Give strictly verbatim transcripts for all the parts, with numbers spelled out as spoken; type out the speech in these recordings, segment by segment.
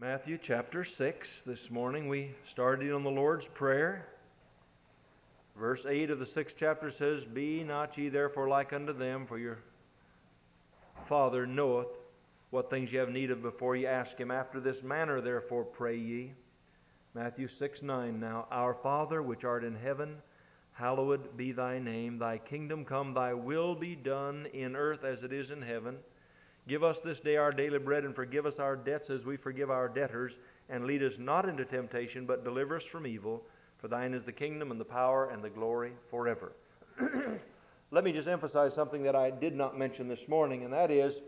Matthew chapter six. This morning we started on the Lord's Prayer. Verse eight of the sixth chapter says, "Be not ye therefore like unto them, for your Father knoweth what things ye have need of before ye ask him. After this manner therefore pray ye." Matthew six nine. "Now our Father which art in heaven, hallowed be thy name. Thy kingdom come, thy will be done in earth as it is in heaven. Give us this day our daily bread, and forgive us our debts as we forgive our debtors. And lead us not into temptation, but deliver us from evil. For thine is the kingdom, and the power, and the glory forever." Let me just emphasize something that I did not mention this morning, and that is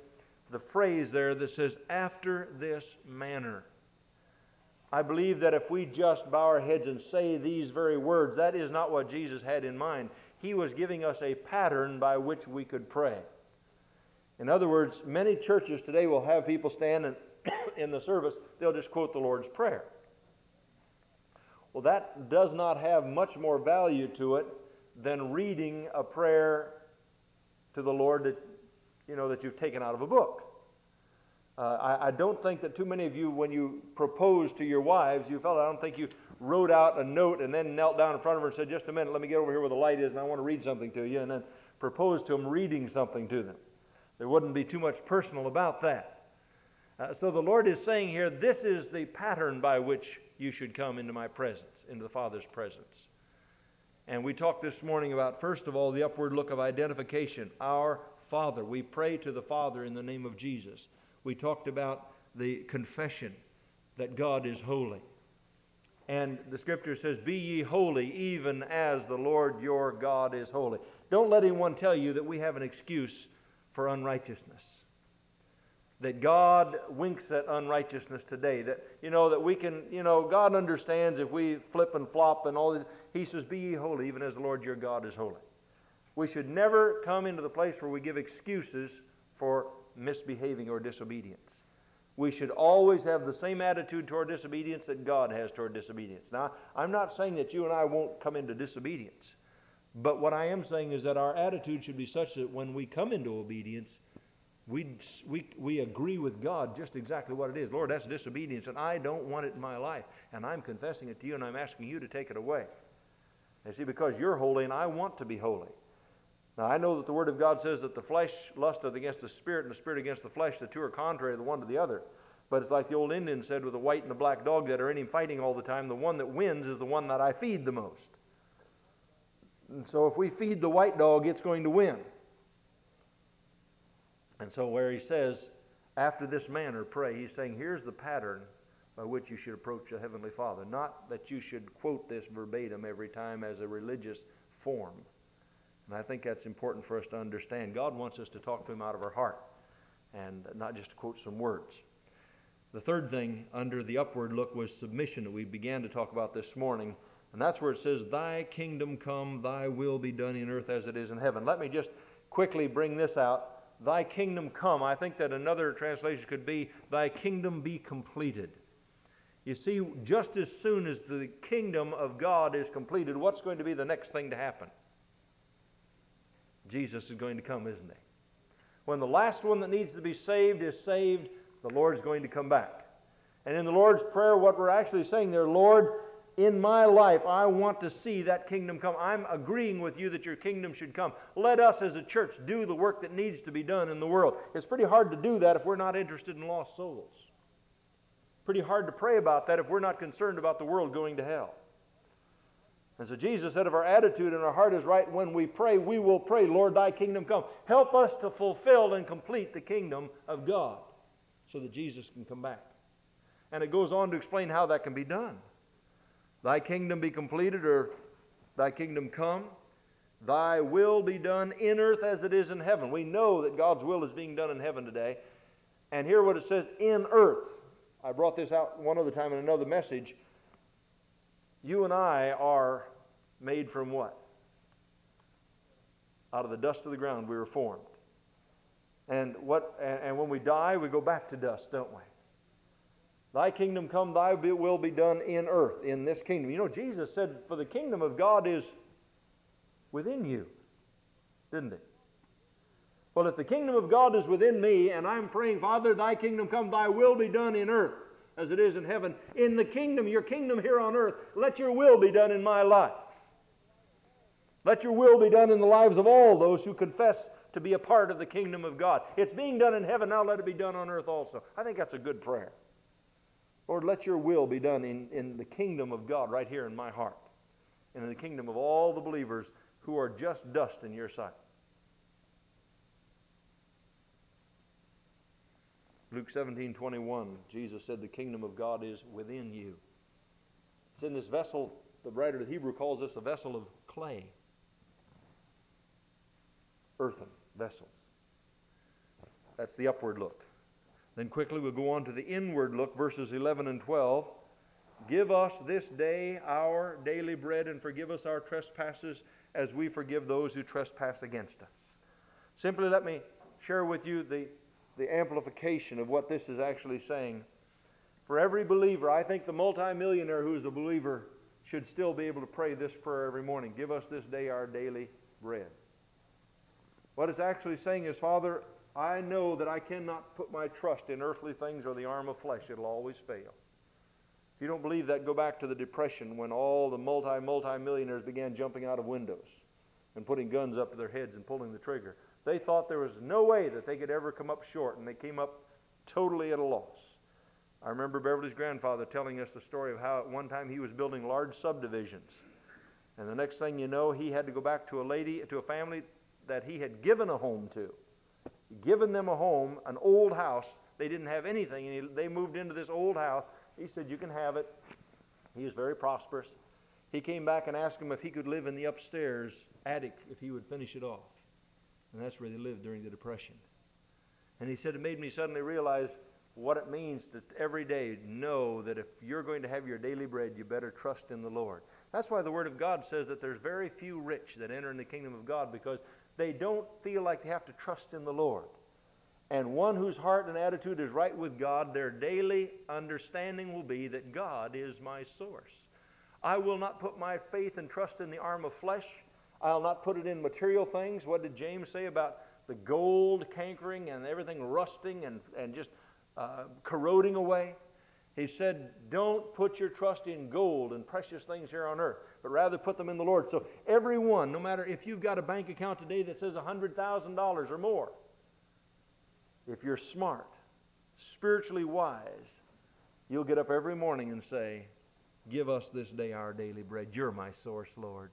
the phrase there that says, "after this manner." I believe that if we just bow our heads and say these very words, that is not what Jesus had in mind. He was giving us a pattern by which we could pray. In other words, many churches today will have people stand in, in the service, they'll just quote the Lord's Prayer. Well, that does not have much more value to it than reading a prayer to the Lord that, you know, that you've taken out of a book. Uh, I, I don't think that too many of you, when you proposed to your wives, you felt, I don't think you wrote out a note and then knelt down in front of her and said, "Just a minute, let me get over here where the light is, and I want to read something to you," and then proposed to them reading something to them. There wouldn't be too much personal about that. Uh, so the Lord is saying here, this is the pattern by which you should come into my presence, into the Father's presence. And we talked this morning about, first of all, the upward look of identification. Our Father. We pray to the Father in the name of Jesus. We talked about the confession that God is holy. And the Scripture says, "Be ye holy, even as the Lord your God is holy." Don't let anyone tell you that we have an excuse for unrighteousness, that God winks at unrighteousness today, that, you know, that we can, you know, God understands if we flip and flop and all this. He says, "Be ye holy, even as the Lord your God is holy." We should never come into the place where we give excuses for misbehaving or disobedience. We should always have the same attitude toward disobedience that God has toward disobedience. Now, I'm not saying that you and I won't come into disobedience, but what I am saying is that our attitude should be such that when we come into obedience, we, we, we agree with God just exactly what it is. "Lord, that's disobedience, and I don't want it in my life, and I'm confessing it to you, and I'm asking you to take it away. You see, because you're holy, and I want to be holy." Now, I know that the Word of God says that the flesh lusteth against the Spirit, and the Spirit against the flesh. The two are contrary the one to the other. But it's like the old Indian said with the white and the black dog that are in him fighting all the time, the one that wins is the one that I feed the most. And so if we feed the white dog, it's going to win. And so where he says, "After this manner pray," he's saying, here's the pattern by which you should approach the Heavenly Father. Not that you should quote this verbatim every time as a religious form. And I think that's important for us to understand. God wants us to talk to him out of our heart and not just to quote some words. The third thing under the upward look was submission that we began to talk about this morning. And that's where it says, "Thy kingdom come, thy will be done in earth as it is in heaven." Let me just quickly bring this out. Thy kingdom come. I think that another translation could be, "Thy kingdom be completed." You see, just as soon as the kingdom of God is completed, what's going to be the next thing to happen? Jesus is going to come, isn't he? When the last one that needs to be saved is saved, the Lord's going to come back. And in the Lord's Prayer, what we're actually saying there, "Lord, in my life, I want to see that kingdom come. I'm agreeing with you that your kingdom should come. Let us as a church do the work that needs to be done in the world." It's pretty hard to do that if we're not interested in lost souls. Pretty hard to pray about that if we're not concerned about the world going to hell. And so Jesus said, if our attitude and our heart is right when we pray, we will pray, "Lord, thy kingdom come." Help us to fulfill and complete the kingdom of God so that Jesus can come back. And it goes on to explain how that can be done. Thy kingdom be completed, or thy kingdom come. Thy will be done in earth as it is in heaven. We know that God's will is being done in heaven today. And hear what it says, in earth. I brought this out one other time in another message. You and I are made from what? Out of the dust of the ground we were formed. And what? And when we die, we go back to dust, don't we? Thy kingdom come, thy will be done in earth, in this kingdom. You know, Jesus said, for the kingdom of God is within you, didn't he? Well, if the kingdom of God is within me, and I'm praying, "Father, thy kingdom come, thy will be done in earth," as it is in heaven, in the kingdom, your kingdom here on earth, let your will be done in my life. Let your will be done in the lives of all those who confess to be a part of the kingdom of God. It's being done in heaven, now let it be done on earth also. I think that's a good prayer. Lord, let your will be done in, in the kingdom of God right here in my heart, and in the kingdom of all the believers who are just dust in your sight. Luke seventeen twenty-one, Jesus said the kingdom of God is within you. It's in this vessel. The writer of Hebrew calls this a vessel of clay. Earthen vessels. That's the upward look. Then quickly we'll go on to the inward look, verses eleven and twelve. Give us this day our daily bread, and forgive us our trespasses as we forgive those who trespass against us. Simply let me share with you the the amplification of what this is actually saying. For every believer, I think the multimillionaire who is a believer should still be able to pray this prayer every morning. Give us this day our daily bread. What it's actually saying is, Father, I know that I cannot put my trust in earthly things or the arm of flesh. It'll always fail. If you don't believe that, go back to the Depression when all the multi-multi-millionaires began jumping out of windows and putting guns up to their heads and pulling the trigger. They thought there was no way that they could ever come up short, and they came up totally at a loss. I remember Beverly's grandfather telling us the story of how at one time he was building large subdivisions, and the next thing you know, he had to go back to a lady, to a family that he had given a home to. Given them a home, an old house. They didn't have anything, and he, they moved into this old house. He said, you can have it. He was very prosperous. He came back and asked him if he could live in the upstairs attic if he would finish it off. And that's where they lived during the Depression. And he said, it made me suddenly realize what it means to every day know that if you're going to have your daily bread, you better trust in the Lord. That's why the Word of God says that there's very few rich that enter in the kingdom of God, because they don't feel like they have to trust in the Lord. And one whose heart and attitude is right with God, their daily understanding will be that God is my source. I will not put my faith and trust in the arm of flesh. I'll not put it in material things. What did James say about the gold cankering and everything rusting and, and just uh, corroding away? He said, don't put your trust in gold and precious things here on earth, but rather put them in the Lord. So everyone, no matter if you've got a bank account today that says one hundred thousand dollars or more, if you're smart, spiritually wise, you'll get up every morning and say, give us this day our daily bread. You're my source, Lord.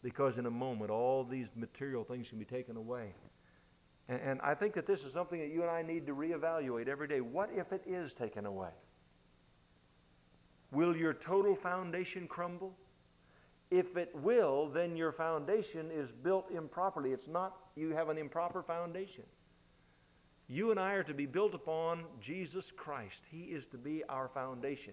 Because in a moment, all these material things can be taken away. And, and I think that this is something that you and I need to reevaluate every day. What if it is taken away? Will your total foundation crumble? If it will, then your foundation is built improperly. It's not you have an improper foundation. You and I are to be built upon Jesus Christ. He is to be our foundation.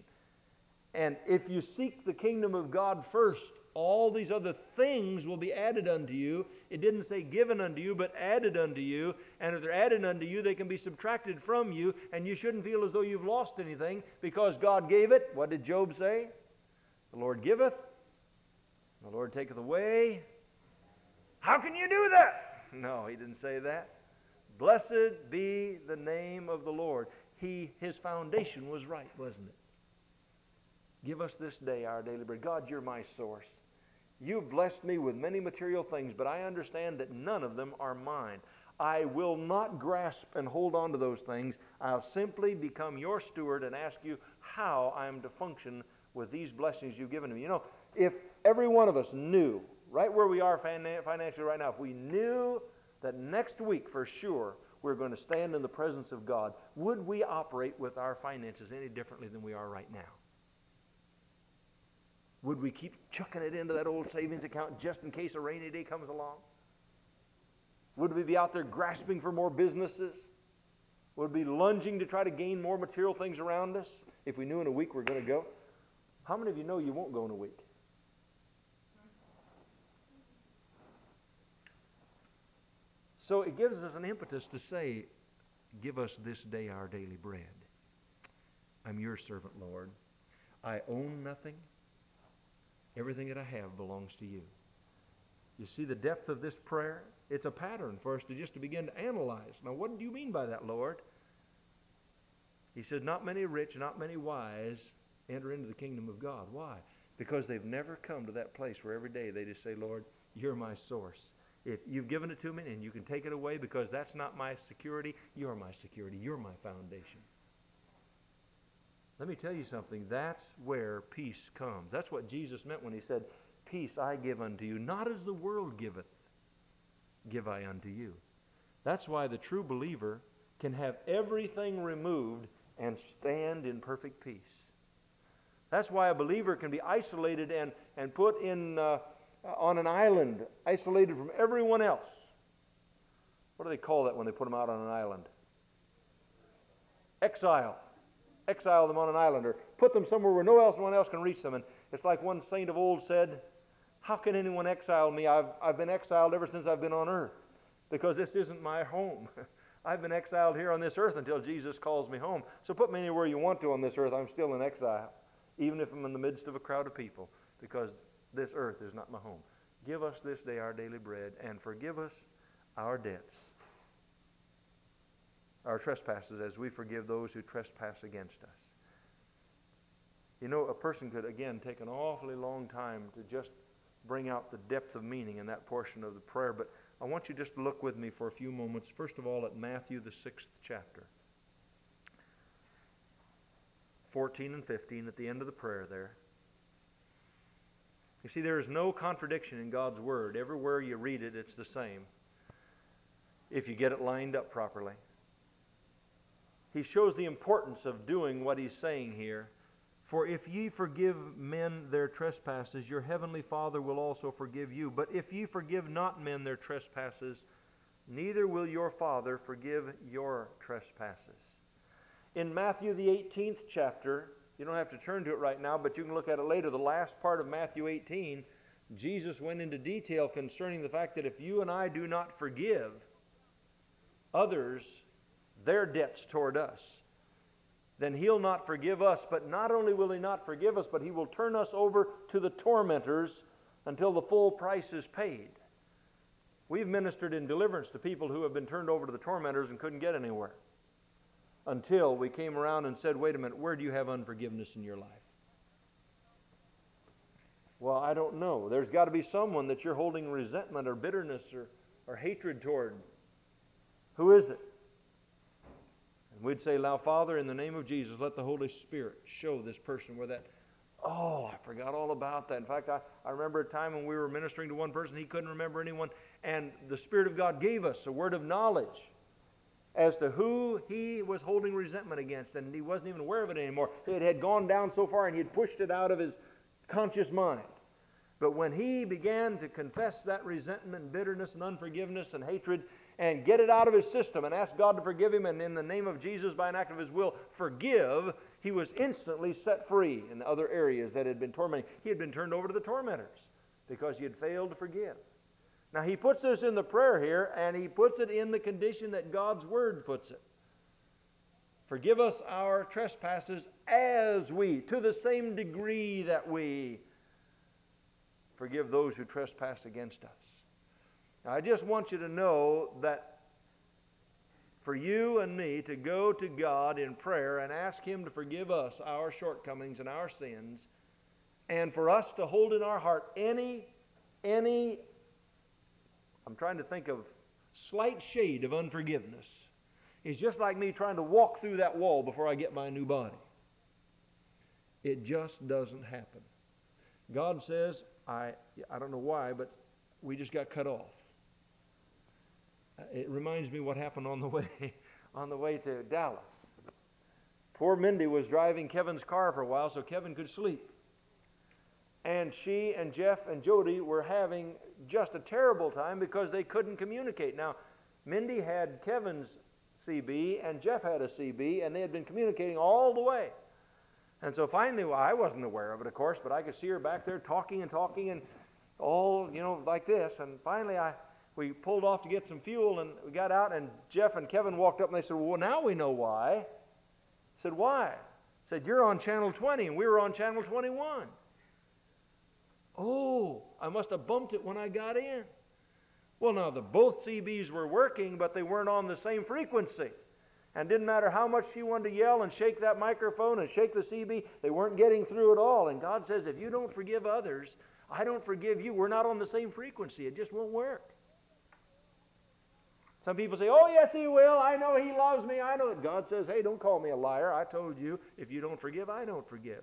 And if you seek the kingdom of God first, all these other things will be added unto you. It didn't say given unto you, but added unto you. And if they're added unto you, they can be subtracted from you, and you shouldn't feel as though you've lost anything because God gave it. What did Job say? The Lord giveth, the Lord taketh away. How can you do that? No, he didn't say that. Blessed be the name of the Lord. He, his foundation was right, wasn't it? Give us this day our daily bread. God, you're my source. You've blessed me with many material things, but I understand that none of them are mine. I will not grasp and hold on to those things. I'll simply become your steward and ask you how I am to function with these blessings you've given me. You know, if every one of us knew, right where we are financially right now, if we knew that next week for sure we're going to stand in the presence of God, would we operate with our finances any differently than we are right now? Would we keep chucking it into that old savings account just in case a rainy day comes along? Would we be out there grasping for more businesses? Would we be lunging to try to gain more material things around us if we knew in a week we're going to go? How many of you know you won't go in a week? So it gives us an impetus to say, give us this day our daily bread. I'm your servant, Lord. I own nothing. Everything that I have belongs to you. You see the depth of this prayer? It's a pattern for us to just to begin to analyze. Now, what do you mean by that, Lord? He says, not many rich, not many wise enter into the kingdom of God. Why? Because they've never come to that place where every day they just say, Lord, you're my source. If you've given it to me and you can take it away because that's not my security, you're my security. You're my foundation. Let me tell you something. That's where peace comes. That's what Jesus meant when he said, peace I give unto you, not as the world giveth, give I unto you. That's why the true believer can have everything removed and stand in perfect peace. That's why a believer can be isolated and, and put in uh, on an island, isolated from everyone else. What do they call that when they put them out on an island? Exile. Exile them on an island, or put them somewhere where no else, one else can reach them. And it's like one saint of old said, how can anyone exile me? I've, I've been exiled ever since I've been on earth, because this isn't my home. I've been exiled here on this earth until Jesus calls me home. So put me anywhere you want to on this earth. I'm still in exile, even if I'm in the midst of a crowd of people, because this earth is not my home. Give us this day our daily bread, and forgive us our debts, our trespasses, as we forgive those who trespass against us. You know, a person could, again, take an awfully long time to just bring out the depth of meaning in that portion of the prayer, but I want you just to look with me for a few moments, first of all, at Matthew, the sixth chapter. fourteen and fifteen, at the end of the prayer there. You see, there is no contradiction in God's Word. Everywhere you read it, it's the same, if you get it lined up properly. He shows the importance of doing what he's saying here. For if ye forgive men their trespasses, your heavenly Father will also forgive you. But if ye forgive not men their trespasses, neither will your Father forgive your trespasses. In Matthew the eighteenth chapter, you don't have to turn to it right now, but you can look at it later. The last part of Matthew eighteen, Jesus went into detail concerning the fact that if you and I do not forgive others their debts toward us, then he'll not forgive us. But not only will he not forgive us, but he will turn us over to the tormentors until the full price is paid. We've ministered in deliverance to people who have been turned over to the tormentors and couldn't get anywhere, until we came around and said, wait a minute, where do you have unforgiveness in your life? Well, I don't know. There's got to be someone that you're holding resentment or bitterness or, or hatred toward. Who is it? And we'd say, now, Father, in the name of Jesus, let the Holy Spirit show this person where that, oh, I forgot all about that. In fact, I, I remember a time when we were ministering to one person, he couldn't remember anyone, and the Spirit of God gave us a word of knowledge as to who he was holding resentment against, and he wasn't even aware of it anymore. It had gone down so far, and he had pushed it out of his conscious mind. But when he began to confess that resentment, bitterness, and unforgiveness, and hatred, and get it out of his system and ask God to forgive him, and in the name of Jesus, by an act of his will, forgive, he was instantly set free in the other areas that had been tormenting. He had been turned over to the tormentors because he had failed to forgive. Now, he puts this in the prayer here, and he puts it in the condition that God's Word puts it. Forgive us our trespasses as we, to the same degree that we forgive those who trespass against us. Now, I just want you to know that for you and me to go to God in prayer and ask Him to forgive us our shortcomings and our sins, and for us to hold in our heart any, any, I'm trying to think of slight shade of unforgiveness, is just like me trying to walk through that wall before I get my new body. It just doesn't happen. God says, I, I don't know why, but we just got cut off. It reminds me what happened on the way on the way to Dallas. Poor Mindy was driving Kevin's car for a while so Kevin could sleep. And she and Jeff and Jody were having just a terrible time because they couldn't communicate. Now, Mindy had Kevin's C B and Jeff had a C B, and they had been communicating all the way. And so finally, well, I wasn't aware of it, of course, but I could see her back there talking and talking and all, you know, like this. And finally, I... we pulled off to get some fuel, and we got out, and Jeff and Kevin walked up, and they said, well, now we know why. I said, why? I said, you're on Channel twenty, and we were on Channel twenty-one. Oh, I must have bumped it when I got in. Well, now, the both C Bs were working, but they weren't on the same frequency. And didn't matter how much she wanted to yell and shake that microphone and shake the C B, they weren't getting through at all. And God says, if you don't forgive others, I don't forgive you. We're not on the same frequency. It just won't work. Some people say, oh, yes, he will. I know he loves me. I know it. God says, hey, don't call me a liar. I told you, if you don't forgive, I don't forgive.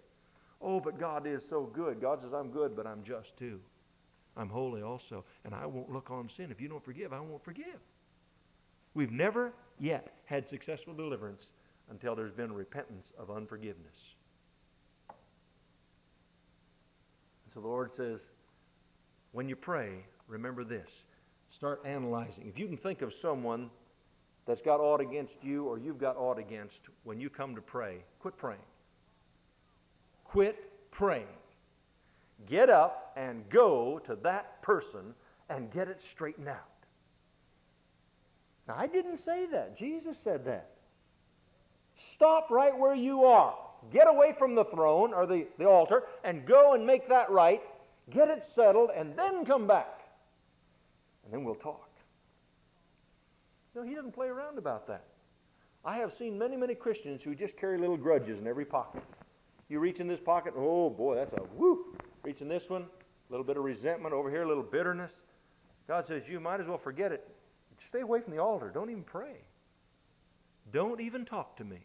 Oh, but God is so good. God says, I'm good, but I'm just too. I'm holy also, and I won't look on sin. If you don't forgive, I won't forgive. We've never yet had successful deliverance until there's been repentance of unforgiveness. And so the Lord says, when you pray, remember this. Start analyzing. If you can think of someone that's got aught against you or you've got aught against, when you come to pray, quit praying. Quit praying. Get up and go to that person and get it straightened out. Now, I didn't say that. Jesus said that. Stop right where you are. Get away from the throne or the, the altar and go and make that right. Get it settled and then come back. And then we'll talk. No, he doesn't play around about that. I have seen many, many Christians who just carry little grudges in every pocket. You reach in this pocket, oh boy, that's a woo. Reach in this one, a little bit of resentment over here, a little bitterness. God says, you might as well forget it. Stay away from the altar. Don't even pray. Don't even talk to me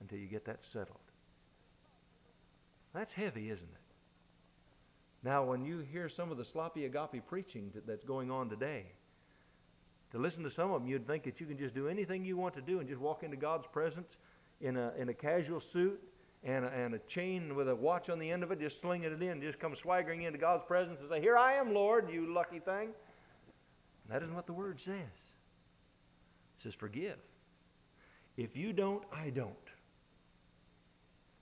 until you get that settled. That's heavy, isn't it? Now, when you hear some of the sloppy agape preaching that's going on today, to listen to some of them, you'd think that you can just do anything you want to do and just walk into God's presence in a, in a casual suit and a, and a chain with a watch on the end of it, just slinging it in, just come swaggering into God's presence and say, here I am, Lord, you lucky thing. That isn't what the Word says. It says forgive. If you don't, I don't.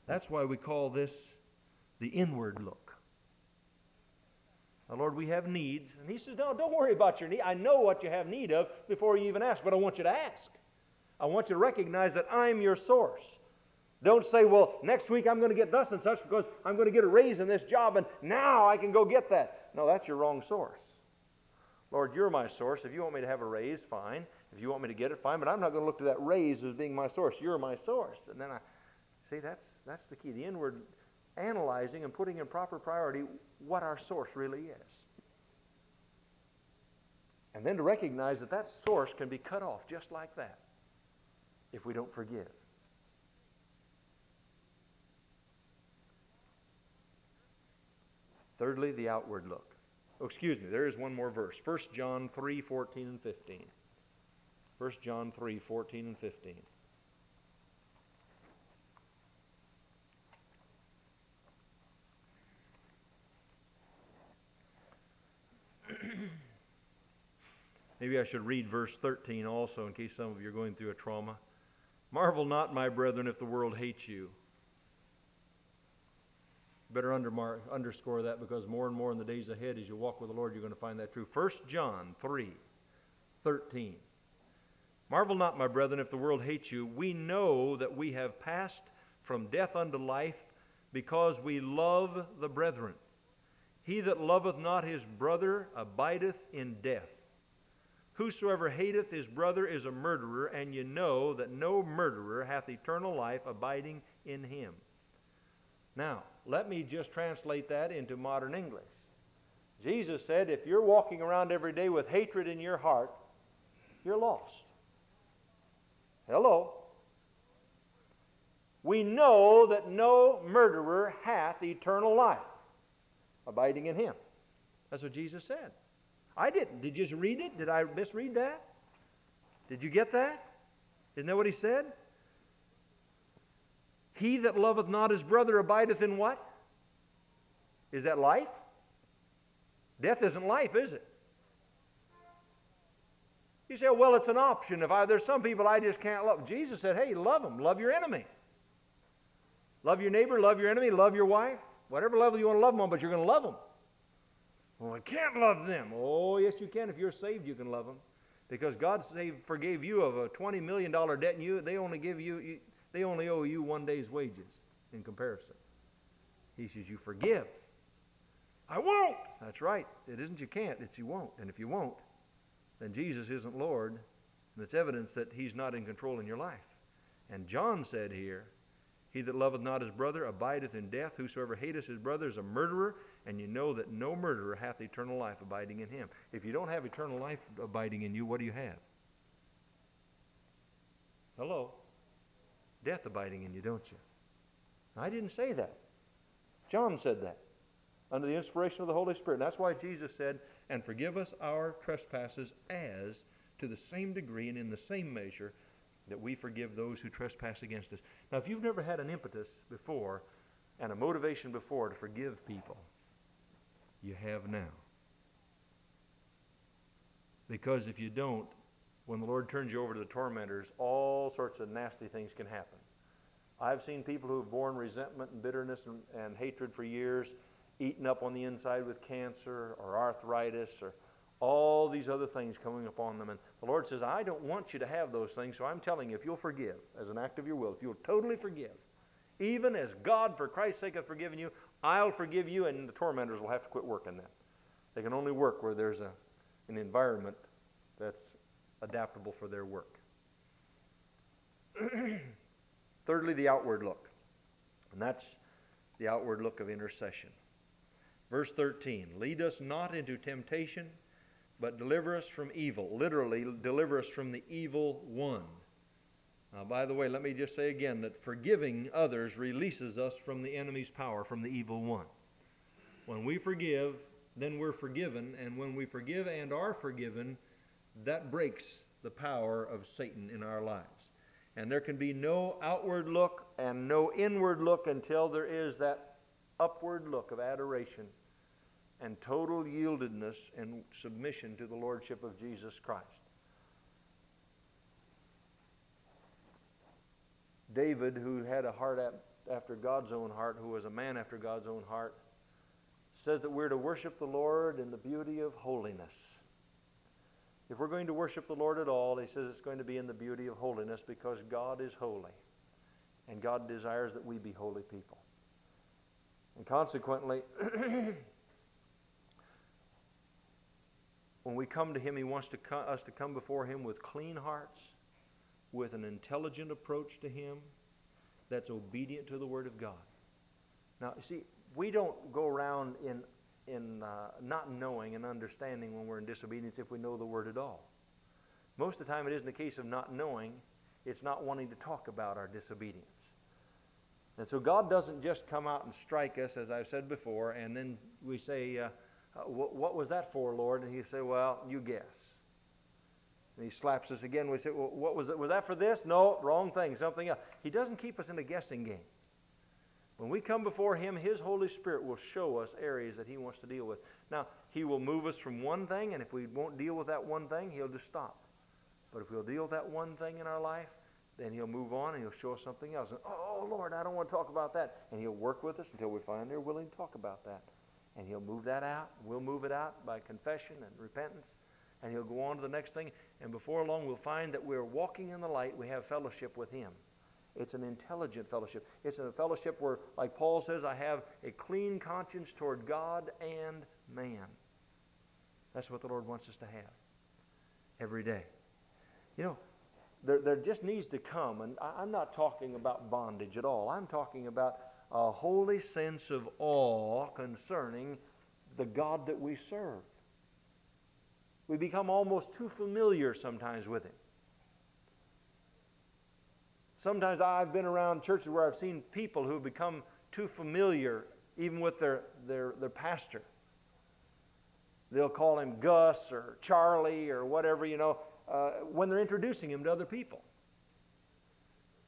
That's why we call this the inward look. Now, Lord, we have needs. And He says, no, don't worry about your need. I know what you have need of before you even ask, but I want you to ask. I want you to recognize that I'm your source. Don't say, well, next week I'm going to get thus and such because I'm going to get a raise in this job and now I can go get that. No, that's your wrong source. Lord, you're my source. If you want me to have a raise, fine. If you want me to get it, fine. But I'm not going to look to that raise as being my source. You're my source. And then I see that's that's the key. The inward analyzing and putting in proper priority what our source really is. And then to recognize that that source can be cut off just like that if we don't forgive. Thirdly, the outward look. Oh, excuse me, there is one more verse. First John three, fourteen and fifteen. First John three, fourteen and fifteen. Maybe I should read verse thirteen also in case some of you are going through a trauma. Marvel not, my brethren, if the world hates you. Better underscore that because more and more in the days ahead as you walk with the Lord, you're going to find that true. First John three, thirteen. Marvel not, my brethren, if the world hates you. We know that we have passed from death unto life because we love the brethren. He that loveth not his brother abideth in death. Whosoever hateth his brother is a murderer, and you know that no murderer hath eternal life abiding in him. Now, let me just translate that into modern English. Jesus said, if you're walking around every day with hatred in your heart, you're lost. Hello. We know that no murderer hath eternal life abiding in him. That's what Jesus said. I didn't. Did you just read it? Did I misread that? Did you get that? Isn't that what he said? He that loveth not his brother abideth in what? Is that life? Death isn't life, is it? You say, well, it's an option. If I, there's some people I just can't love. Jesus said, hey, love them. Love your enemy. Love your neighbor, love your enemy, love your wife. Whatever level you want to love them on, but you're going to love them. Well, I can't love them. Oh, yes, you can. If you're saved, you can love them. Because God saved, forgave you of a twenty million dollars debt, and you, they only give you... you They only owe you one day's wages in comparison. He says, you forgive. I won't. That's right. It isn't you can't, it's you won't. And if you won't, then Jesus isn't Lord That's evidence that he's not in control in your life. And John said here, "He that loveth not his brother abideth in death. Whosoever hateth his brother is a murderer, and you know that no murderer hath eternal life abiding in him." If you don't have eternal life abiding in you, what do you have? Hello? Death abiding in you, don't you? I didn't say that. John said that under the inspiration of the Holy Spirit. That's why Jesus said, "And forgive us our trespasses as to the same degree and in the same measure that we forgive those who trespass against us." Now, if you've never had an impetus before and a motivation before to forgive people, you have now. Because if you don't, when the Lord turns you over to the tormentors, all sorts of nasty things can happen. I've seen people who have borne resentment and bitterness and, and hatred for years, eaten up on the inside with cancer or arthritis or all these other things coming upon them. And the Lord says, "I don't want you to have those things, so I'm telling you, if you'll forgive as an act of your will, if you'll totally forgive, even as God for Christ's sake hath forgiven you, I'll forgive you," and the tormentors will have to quit working that. They can only work where there's a, an environment that's adaptable for their work. Thirdly, the outward look. And that's the outward look of intercession. Verse thirteen, "Lead us not into temptation, but deliver us from evil." Literally, deliver us from the evil one. Now, by the way, let me just say again that forgiving others releases us from the enemy's power, from the evil one. When we forgive, then we're forgiven, and when we forgive and are forgiven, that breaks the power of Satan in our lives. And there can be no outward look and no inward look until there is that upward look of adoration and total yieldedness and submission to the Lordship of Jesus Christ. David, who had a heart after God's own heart, who was a man after God's own heart, says that we're to worship the Lord in the beauty of holiness. If we're going to worship the Lord at all, he says it's going to be in the beauty of holiness, because God is holy, and God desires that we be holy people. And consequently, when we come to him, he wants to co- us to come before him with clean hearts, with an intelligent approach to him that's obedient to the Word of God. Now, you see, we don't go around in in uh, not knowing and understanding when we're in disobedience if we know the Word at all. Most of the time it isn't a case of not knowing, it's not wanting to talk about our disobedience. And so God doesn't just come out and strike us, as I've said before, and then we say, uh, what, what was that for, Lord? And he says, "Well, you guess." And he slaps us again. We say, "Well, what was it? Was that for this?" "No, wrong thing, something else." He doesn't keep us in a guessing game. When we come before him, his Holy Spirit will show us areas that he wants to deal with. Now, he will move us from one thing, and if we won't deal with that one thing, he'll just stop. But if we'll deal with that one thing in our life, then he'll move on and he'll show us something else. And, "Oh, Lord, I don't want to talk about that." And he'll work with us until we finally are willing to talk about that. And he'll move that out. We'll move it out by confession and repentance. And he'll go on to the next thing. And before long, we'll find that we're walking in the light. We have fellowship with him. It's an intelligent fellowship. It's a fellowship where, like Paul says, "I have a clean conscience toward God and man." That's what the Lord wants us to have every day. You know, there, there just needs to come, and I'm not talking about bondage at all. I'm talking about a holy sense of awe concerning the God that we serve. We become almost too familiar sometimes with him. Sometimes I've been around churches where I've seen people who have become too familiar even with their, their, their pastor. They'll call him Gus or Charlie or whatever, you know, uh, when they're introducing him to other people.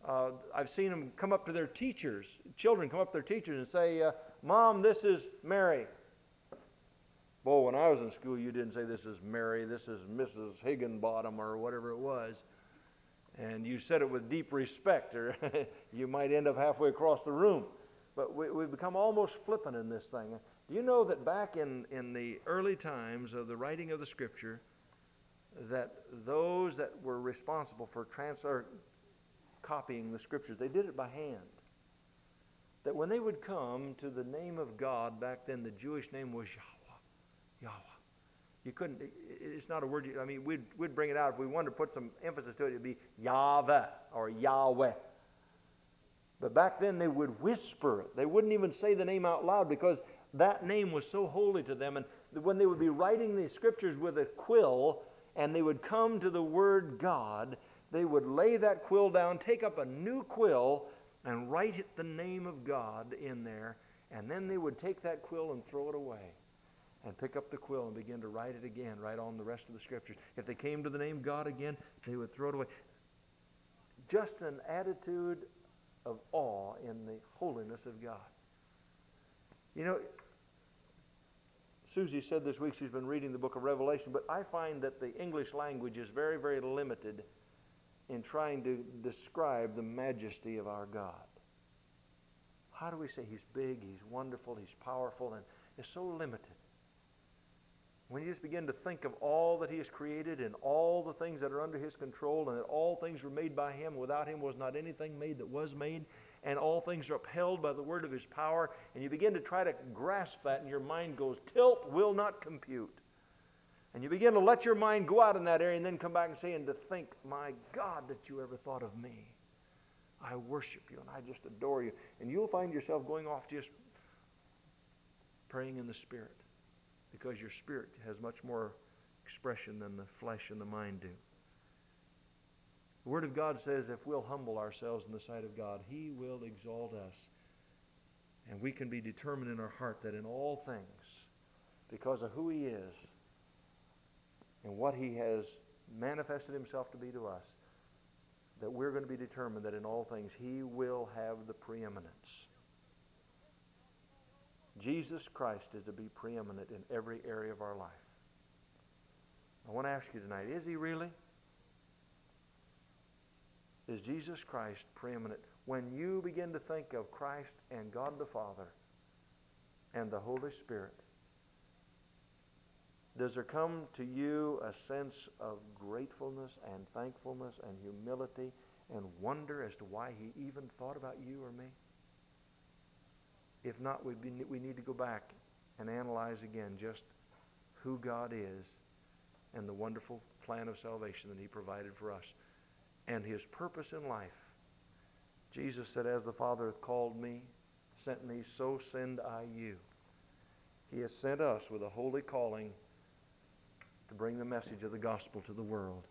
Uh, I've seen them come up to their teachers, children come up to their teachers and say, uh, "Mom, this is Mary." "Boy, when I was in school, you didn't say this is Mary, this is Missus Higginbottom," or whatever it was. And you said it with deep respect, or you might end up halfway across the room. But we, we've become almost flippant in this thing. Do you know that back in, in the early times of the writing of the Scripture, that those that were responsible for trans- or copying the Scriptures, they did it by hand? That when they would come to the name of God, back then the Jewish name was Yahweh. Yahweh. You couldn't, it's not a word, you, I mean, we'd, we'd bring it out. If we wanted to put some emphasis to it, it would be Yahveh or Yahweh. But back then they would whisper it. They wouldn't even say the name out loud because that name was so holy to them. And when they would be writing the scriptures with a quill and they would come to the word God, they would lay that quill down, take up a new quill and write the name of God in there. And then they would take that quill and throw it away, and pick up the quill and begin to write it again, write on the rest of the scriptures. If they came to the name God again, they would throw it away. Just an attitude of awe in the holiness of God. You know, Susie said this week she's been reading the book of Revelation, but I find that the English language is very, very limited in trying to describe the majesty of our God. How do we say He's big, He's wonderful, He's powerful, and it's so limited? When you just begin to think of all that He has created and all the things that are under His control and that all things were made by Him, without Him was not anything made that was made, and all things are upheld by the word of His power, and you begin to try to grasp that and your mind goes, tilt will not compute. And you begin to let your mind go out in that area and then come back and say, and to think, my God, that you ever thought of me. I worship you and I just adore you. And you'll find yourself going off just praying in the Spirit, because your spirit has much more expression than the flesh and the mind do. The Word of God says if we'll humble ourselves in the sight of God, He will exalt us. And we can be determined in our heart that in all things, because of who He is and what He has manifested Himself to be to us, that we're going to be determined that in all things He will have the preeminence. Jesus Christ is to be preeminent in every area of our life. I want to ask you tonight, is He really? Is Jesus Christ preeminent? When you begin to think of Christ and God the Father and the Holy Spirit, does there come to you a sense of gratefulness and thankfulness and humility and wonder as to why He even thought about you or me? If not, we we need to go back and analyze again just who God is and the wonderful plan of salvation that He provided for us and His purpose in life. Jesus said, as the Father hath called me, sent me, so send I you. He has sent us with a holy calling to bring the message of the gospel to the world.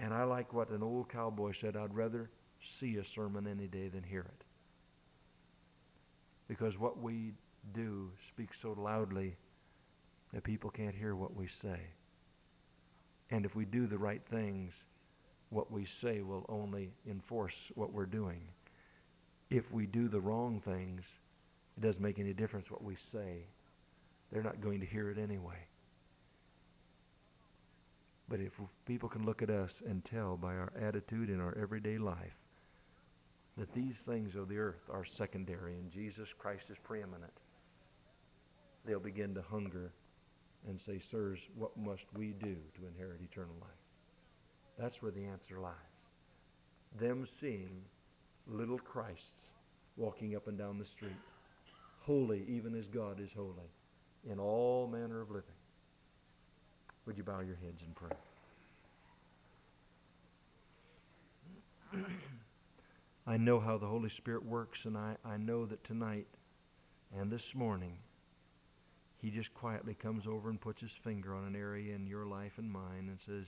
And I like what an old cowboy said, I'd rather see a sermon any day than hear it. Because what we do speaks so loudly that people can't hear what we say. And if we do the right things, what we say will only enforce what we're doing. If we do the wrong things, it doesn't make any difference what we say. They're not going to hear it anyway. But if people can look at us and tell by our attitude in our everyday life that these things of the earth are secondary and Jesus Christ is preeminent, they'll begin to hunger and say, sirs, what must we do to inherit eternal life? That's where the answer lies. Them seeing little Christs walking up and down the street, holy even as God is holy, in all manner of living. Would you bow your heads in prayer? I know how the Holy Spirit works, and I, I know that tonight and this morning He just quietly comes over and puts His finger on an area in your life and mine and says,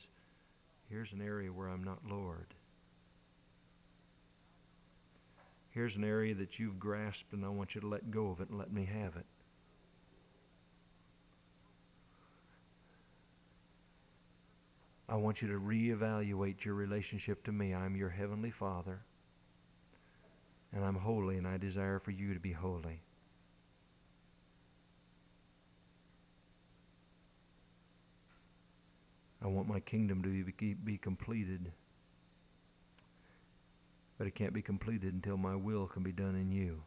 here's an area where I'm not Lord. Here's an area that you've grasped, and I want you to let go of it and let me have it. I want you to reevaluate your relationship to me. I'm your Heavenly Father. And I'm holy, and I desire for you to be holy. I want my kingdom to be, be completed. But it can't be completed until my will can be done in you.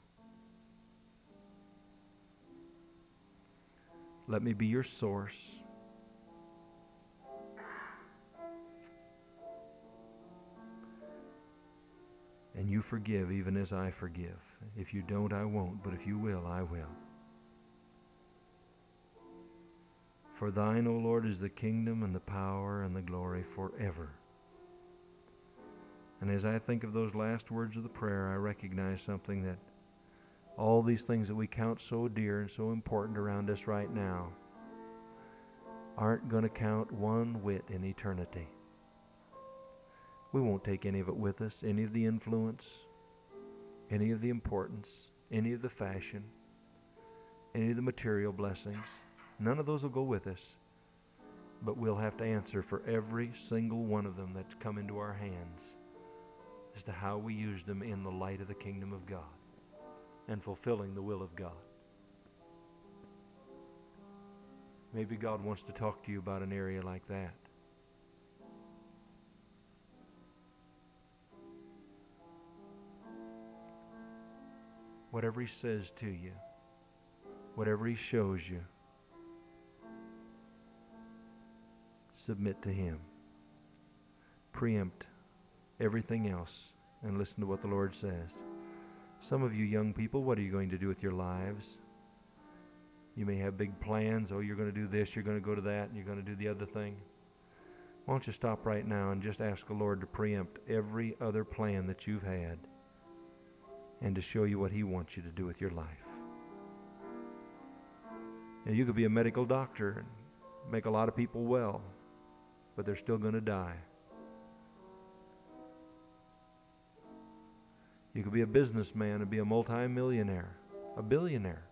Let me be your source. And you forgive even as I forgive. If you don't, I won't, but if you will, I will. For thine, O Lord, is the kingdom and the power and the glory forever. And as I think of those last words of the prayer, I recognize something, that all these things that we count so dear and so important around us right now aren't going to count one whit in eternity. We won't take any of it with us, any of the influence, any of the importance, any of the fashion, any of the material blessings. None of those will go with us, but we'll have to answer for every single one of them that's come into our hands as to how we use them in the light of the kingdom of God and fulfilling the will of God. Maybe God wants to talk to you about an area like that. Whatever He says to you, whatever He shows you, submit to Him. Preempt everything else and listen to what the Lord says. Some of you young people, what are you going to do with your lives? You may have big plans. Oh, you're going to do this, you're going to go to that, and you're going to do the other thing. Why don't you stop right now and just ask the Lord to preempt every other plan that you've had and to show you what He wants you to do with your life. Now, you could be a medical doctor and make a lot of people well, but they're still going to die. You could be a businessman and be a multi-millionaire, a billionaire.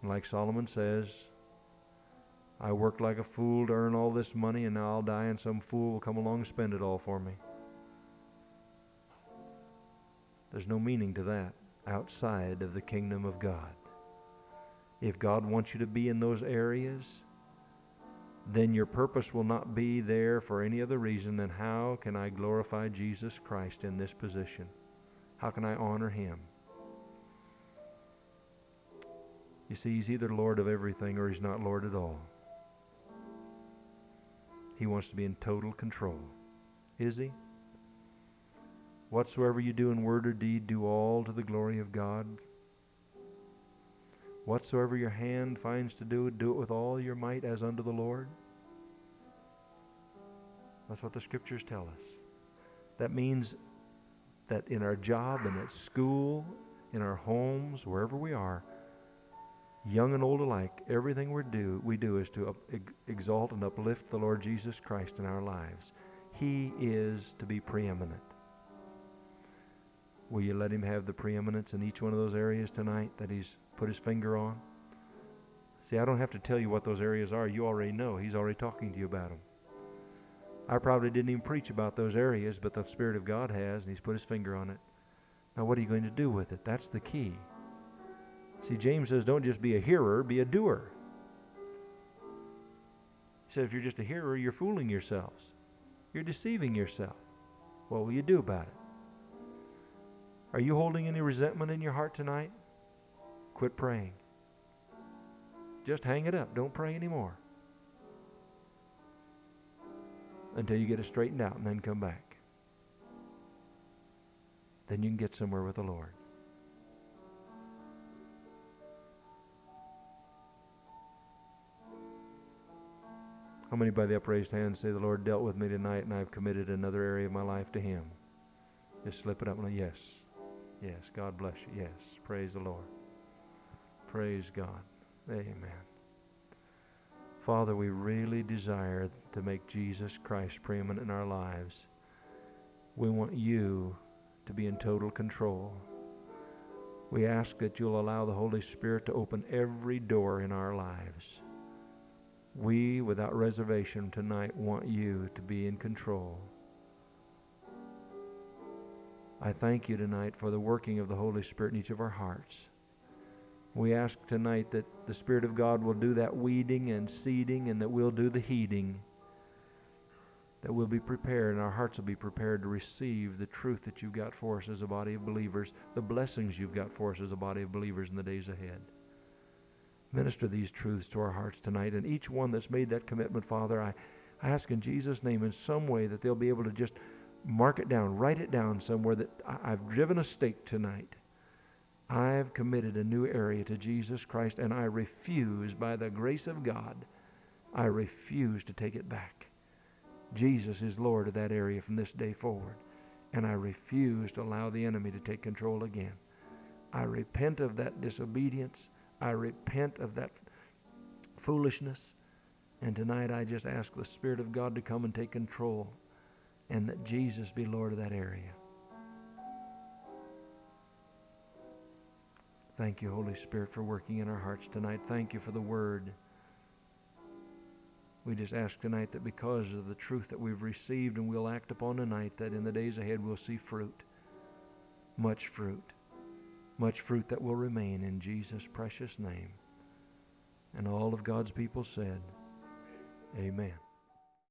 And like Solomon says, I worked like a fool to earn all this money, and now I'll die and some fool will come along and spend it all for me. There's no meaning to that outside of the kingdom of God. If God wants you to be in those areas, then your purpose will not be there for any other reason than, how can I glorify Jesus Christ in this position? How can I honor Him? You see, He's either Lord of everything or He's not Lord at all. He wants to be in total control. Is He? Whatsoever you do in word or deed, do all to the glory of God. Whatsoever your hand finds to do, do it with all your might as unto the Lord. That's what the Scriptures tell us. That means that in our job and at school, in our homes, wherever we are, young and old alike, everything we do, we do is to exalt and uplift the Lord Jesus Christ in our lives. He is to be preeminent. Will you let Him have the preeminence in each one of those areas tonight that He's put His finger on? See, I don't have to tell you what those areas are. You already know. He's already talking to you about them. I probably didn't even preach about those areas, but the Spirit of God has, and He's put His finger on it. Now, what are you going to do with it? That's the key. See, James says, don't just be a hearer, be a doer. He said, if you're just a hearer, you're fooling yourselves. You're deceiving yourself. What will you do about it? Are you holding any resentment in your heart tonight? Quit praying. Just hang it up. Don't pray anymore until you get it straightened out, and then come back. Then you can get somewhere with the Lord. How many by the upraised hand say, the Lord dealt with me tonight and I've committed another area of my life to Him? Just slip it up and yes. Yes, God bless you. Yes, praise the Lord. Praise God. Amen. Father, we really desire to make Jesus Christ preeminent in our lives. We want You to be in total control. We ask that You'll allow the Holy Spirit to open every door in our lives. We, without reservation tonight, want You to be in control. I thank You tonight for the working of the Holy Spirit in each of our hearts. We ask tonight that the Spirit of God will do that weeding and seeding, and that we'll do the heeding, that we'll be prepared and our hearts will be prepared to receive the truth that You've got for us as a body of believers, the blessings You've got for us as a body of believers in the days ahead. Minister these truths to our hearts tonight, and each one that's made that commitment, Father, I, I ask in Jesus' name in some way that they'll be able to just mark it down, write it down somewhere, that I've driven a stake tonight. I've committed a new area to Jesus Christ, and I refuse, by the grace of God, I refuse to take it back. Jesus is Lord of that area from this day forward, and I refuse to allow the enemy to take control again. I repent of that disobedience. I repent of that foolishness. And tonight I just ask the Spirit of God to come and take control, and that Jesus be Lord of that area. Thank you, Holy Spirit, for working in our hearts tonight. Thank you for the Word. We just ask tonight that because of the truth that we've received and we'll act upon tonight, that in the days ahead we'll see fruit, much fruit, much fruit that will remain in Jesus' precious name. And all of God's people said, Amen.